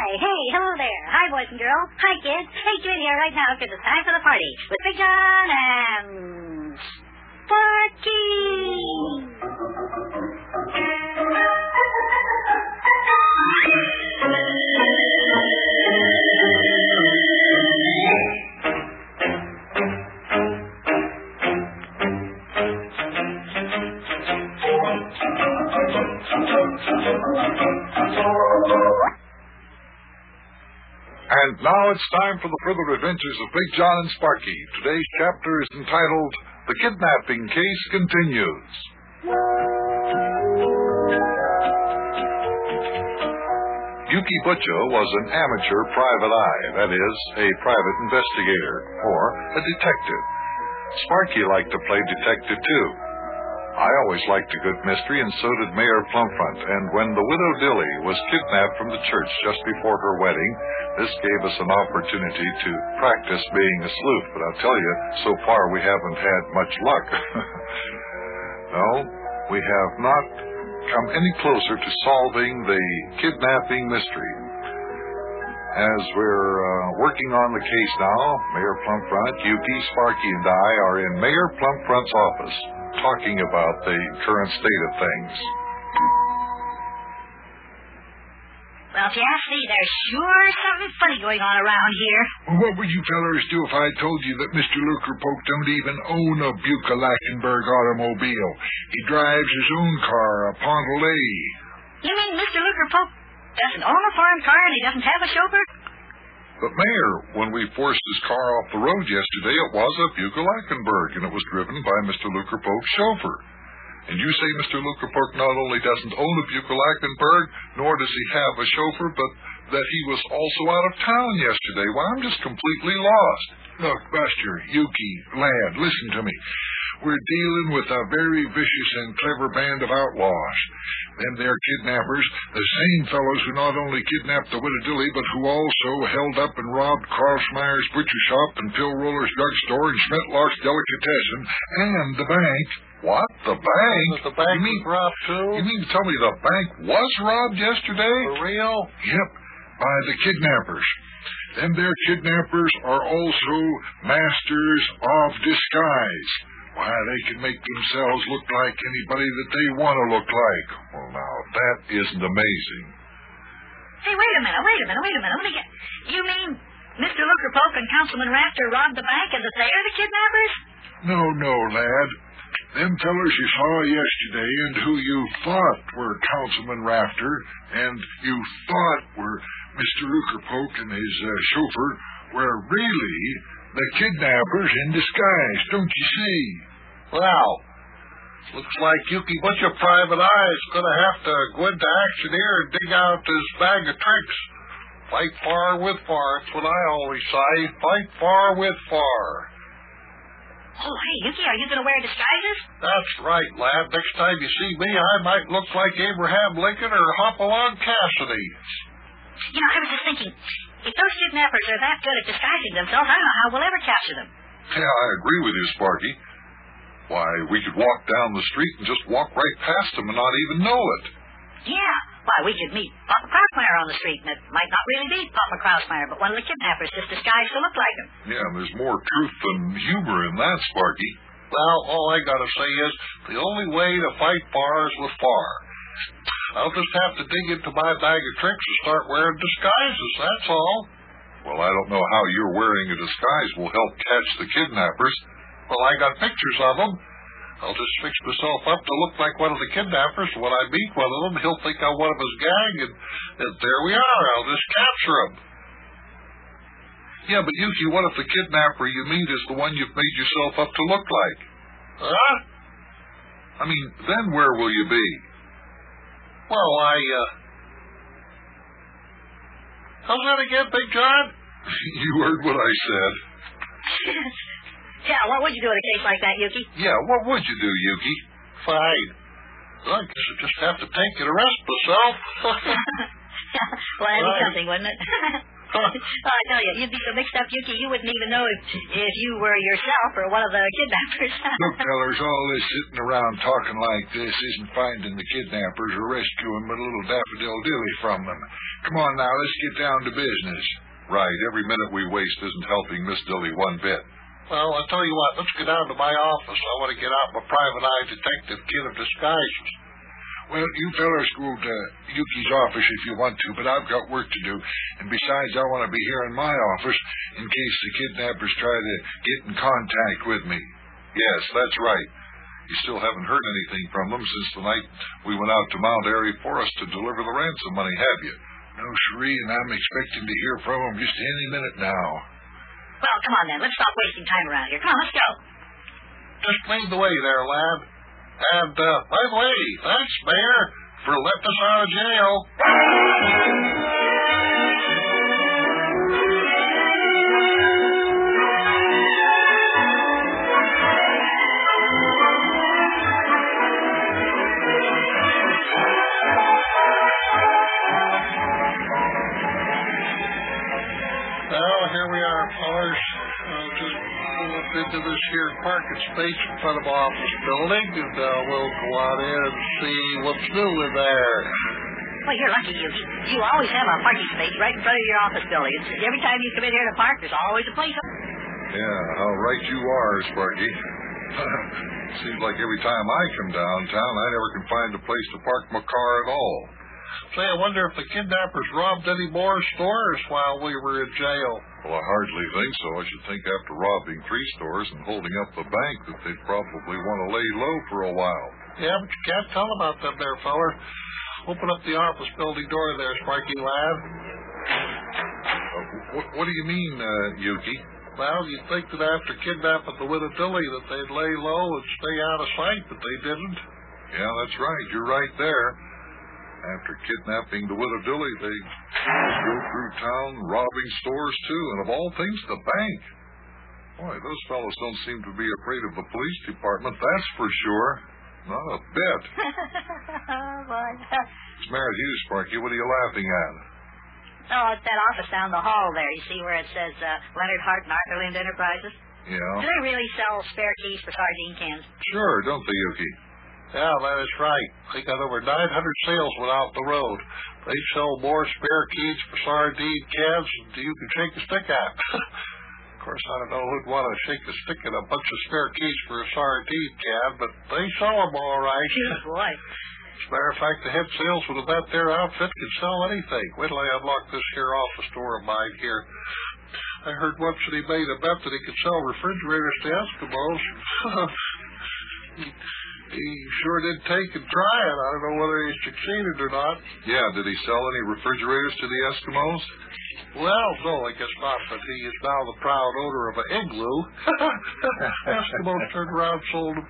Hi, hey, hello there. Hi, boys and girls. Hi, kids. Hey, Judy here right now because it's time for the party with Big John and Sparkie. And now it's time for the further adventures of Big John and Sparkie. Today's chapter is entitled, The Kidnapping Case Continues. Yuki Butcher was an amateur private eye, that is, a private investigator, or a detective. Sparkie liked to play detective, too. I always liked a good mystery, and so did Mayor Plumfront. And when the widow Dilly was kidnapped from the church just before her wedding, this gave us an opportunity to practice being a sleuth. But I'll tell you, so far we haven't had much luck. No, we have not come any closer to solving the kidnapping mystery. As we're working on the case now, Mayor Plumfront, Yuki, Sparkie, and I are in Mayor Plumfront's office, talking about the current state of things. Well, Daffy, there's sure something funny going on around here. Well, what would you fellers do if I told you that Mr. Luckerpoke don't even own a Bucalachenberg automobile? He drives his own car, a Pontolet. You mean Mr. Luckerpoke doesn't own a foreign car and he doesn't have a chauffeur? But, Mayor, when we forced his car off the road yesterday, it was a Bucalachenberg, and it was driven by Mr. Luckerpoke's chauffeur. And you say Mr. Luckerpoke not only doesn't own a Bucalachenberg, nor does he have a chauffeur, but that he was also out of town yesterday. Why, I'm just completely lost. Look, Buster, Yuki, lad, listen to me. We're dealing with a very vicious and clever band of outlaws. Them there kidnappers, the same fellows who not only kidnapped the widow Dilly, but who also held up and robbed Krausmeyer's butcher shop and Pill Roller's drugstore and Schmetlock's delicatessen and the bank. What? The bank? The bank was robbed, too? You mean to tell me the bank was robbed yesterday? For real? Yep, by the kidnappers. Them there kidnappers are also masters of disguise. Why, they can make themselves look like anybody that they want to look like. Well, now, that isn't amazing. Hey, wait a minute. Let me get... You mean Mr. Luckerpoke and Councilman Rafter robbed the bank and that they are the kidnappers? No, lad. Them fellers you saw yesterday and who you thought were Councilman Rafter and you thought were Mr. Luckerpoke and his chauffeur were really... the kidnappers in disguise, don't you see? Well, looks like Yuki Butcher Private Eye is going to have to go into action here and dig out this bag of tricks. Fight far with far. That's what I always say. Fight far with far. Oh, hey, Yuki, are you going to wear disguises? That's right, lad. Next time you see me, I might look like Abraham Lincoln or Hopalong Cassidy. You know, I was just thinking... if those kidnappers are that good at disguising themselves, I don't know how we'll ever capture them. Yeah, I agree with you, Sparkie. Why, we could walk down the street and just walk right past them and not even know it. Yeah. Why, we could meet Papa Krausmeyer on the street, and it might not really be Papa Krausmeyer, but one of the kidnappers just disguised to look like him. Yeah, and there's more truth than humor in that, Sparkie. Well, all I gotta say is, the only way to fight far is with far. I'll just have to dig into my bag of tricks and start wearing disguises, that's all. Well, I don't know how your wearing a disguise will help catch the kidnappers. Well, I got pictures of them. I'll just fix myself up to look like one of the kidnappers. When I meet one of them, he'll think I'm one of his gang, and there we are. I'll just capture him. Yeah, but Yuki, what if the kidnapper you meet is the one you've made yourself up to look like? Huh? I mean, then where will you be? Well, how's that again, Big John? You heard what I said. Yeah, what would you do in a case like that, Yuki? Yeah, what would you do, Yuki? Fine. Well, I guess I'd just have to take and arrest myself. Well, that'd be something, wouldn't it? I tell you, you'd be so mixed up, Yuki, you wouldn't even know if you were yourself or one of the kidnappers. Look, fellas, all this sitting around talking like this isn't finding the kidnappers or rescuing but a little Daffodil Dilly from them. Come on now, let's get down to business. Right, every minute we waste isn't helping Miss Dilly one bit. Well, I'll tell you what, let's get down to my office. I want to get out my private eye detective kit of disguises. Well, you fellas go to Yuki's office if you want to, but I've got work to do. And besides, I want to be here in my office in case the kidnappers try to get in contact with me. Yes, that's right. You still haven't heard anything from them since the night we went out to Mount Airy Forest to deliver the ransom money, have you? No, Sheree, and I'm expecting to hear from them just any minute now. Well, come on then. Let's stop wasting time around here. Come on, let's go. Just lead the way there, lad. And, by the way, thanks, Mayor, for letting us out of jail. Well, here we are, fellas. Into this here parking space in front of office building, and we'll go out in and see what's new in there. Well, you're lucky, Yuki. You always have a parking space right in front of your office building. Every time you come in here to park, there's always a place. Yeah, how right you are, Sparkie. Seems like every time I come downtown, I never can find a place to park my car at all. Say, I wonder if the kidnappers robbed any more stores while we were in jail. Well, I hardly think so. I should think after robbing 3 stores and holding up the bank that they'd probably want to lay low for a while. Yeah, but you can't tell about them there, feller. Open up the office building door there, Sparkie lad. What do you mean, Yuki? Well, you'd think that after kidnapping the widow Dilly that they'd lay low and stay out of sight, but they didn't. Yeah, that's right. You're right there. After kidnapping the widow Dilly, they just go through town robbing stores, too, and of all things, the bank. Boy, those fellows don't seem to be afraid of the police department, that's for sure. Not a bit. Oh, boy. What's the matter with you, Sparkie? What are you laughing at? Oh, it's that office down the hall there, you see, where it says Leonard Hart and Arthur Linde Enterprises? Yeah. Do they really sell spare keys for sardine cans? Sure, don't they, Yuki? Yeah, that is right. They got over 900 salesmen out the road. They sell more spare keys for sardine cans than you can shake a stick at. Of course, I don't know who'd want to shake a stick at a bunch of spare keys for a sardine can, but they sell them all right. Good boy. As a matter of fact, the head salesman of that there outfit can sell anything. Wait till I unlock this here office door of mine here. I heard once that he made a bet that he could sell refrigerators to Eskimos. He sure did take and try it. I don't know whether he succeeded or not. Yeah, did he sell any refrigerators to the Eskimos? Well, no, I guess not, but he is now the proud owner of an igloo. Eskimos turned around and sold him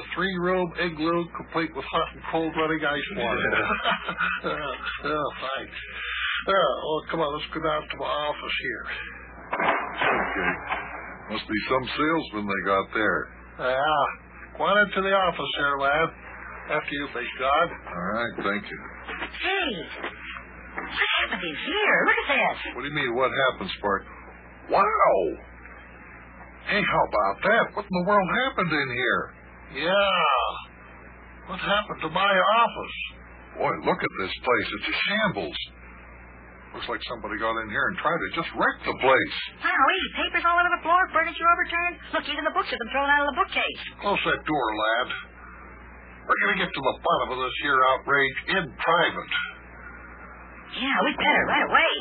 a 3-room igloo complete with hot and cold running ice water. Thanks. Well, come on, let's go down to my office here. Okay. Must be some salesman they got there. Yeah. Went into the office there, lad. After you, please, God. All right, thank you. Hey, what happened in here? Look at this. What do you mean, what happened, Sparkie? Wow. Hey, how about that? What in the world happened in here? Yeah. What happened to my office? Boy, look at this place. It's a shambles. Looks like somebody got in here and tried to just wreck the place. Wow, easy. Papers all over the floor, furniture overturned. Look, even the books have been thrown out of the bookcase. Close that door, lad. We're going to get to the bottom of this here outrage in private. Yeah, we'd better right away.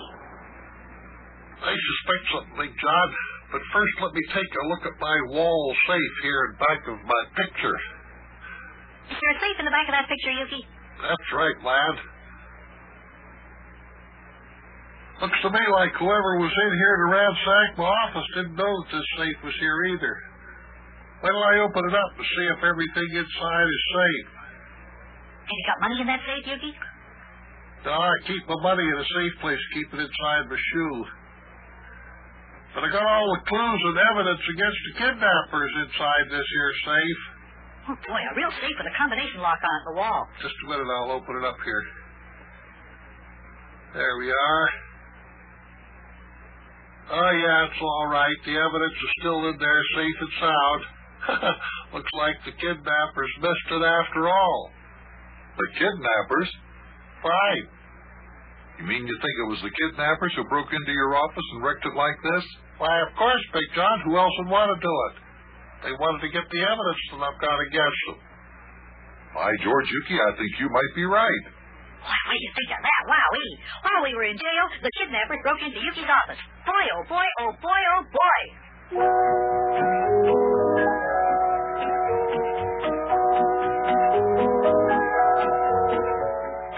I suspect something, Big John. But first, let me take a look at my wall safe here in back of my picture. Is there a safe in the back of that picture, Yuki? That's right, lad. Looks to me like whoever was in here to ransack my office didn't know that this safe was here either. Why don't I open it up and see if everything inside is safe? Have you got money in that safe, Yuki? No, I keep my money in a safe place, keep it inside my shoe. But I got all the clues and evidence against the kidnappers inside this here safe. Oh, boy, a real safe with a combination lock on the wall. Just a minute, I'll open it up here. There we are. Oh, yeah, it's all right. The evidence is still in there, safe and sound. Looks like the kidnappers missed it after all. The kidnappers? Fine. You mean you think it was the kidnappers who broke into your office and wrecked it like this? Why, of course, Big John. Who else would want to do it? They wanted to get the evidence that I've got against them. By George, Yuki, I think you might be right. What do you think of that? Wowie. While we were in jail, the kidnappers broke into Yuki's office. Boy, oh boy, oh boy, oh boy.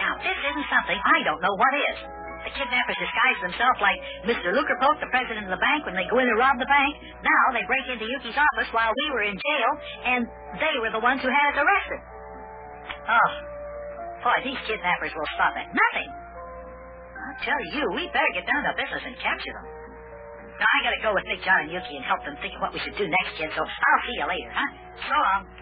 Now, this isn't something I don't know what is. The kidnappers disguise themselves like Mr. Luckerpoke, the president of the bank, when they go in to rob the bank. Now they break into Yuki's office while we were in jail, and they were the ones who had us arrested. Oh, boy, these kidnappers will stop at nothing. I'll tell you, we better get down to business and capture them. Now, I gotta go with Big John and Yuki and help them think of what we should do next, kid, so I'll see you later, huh? So long.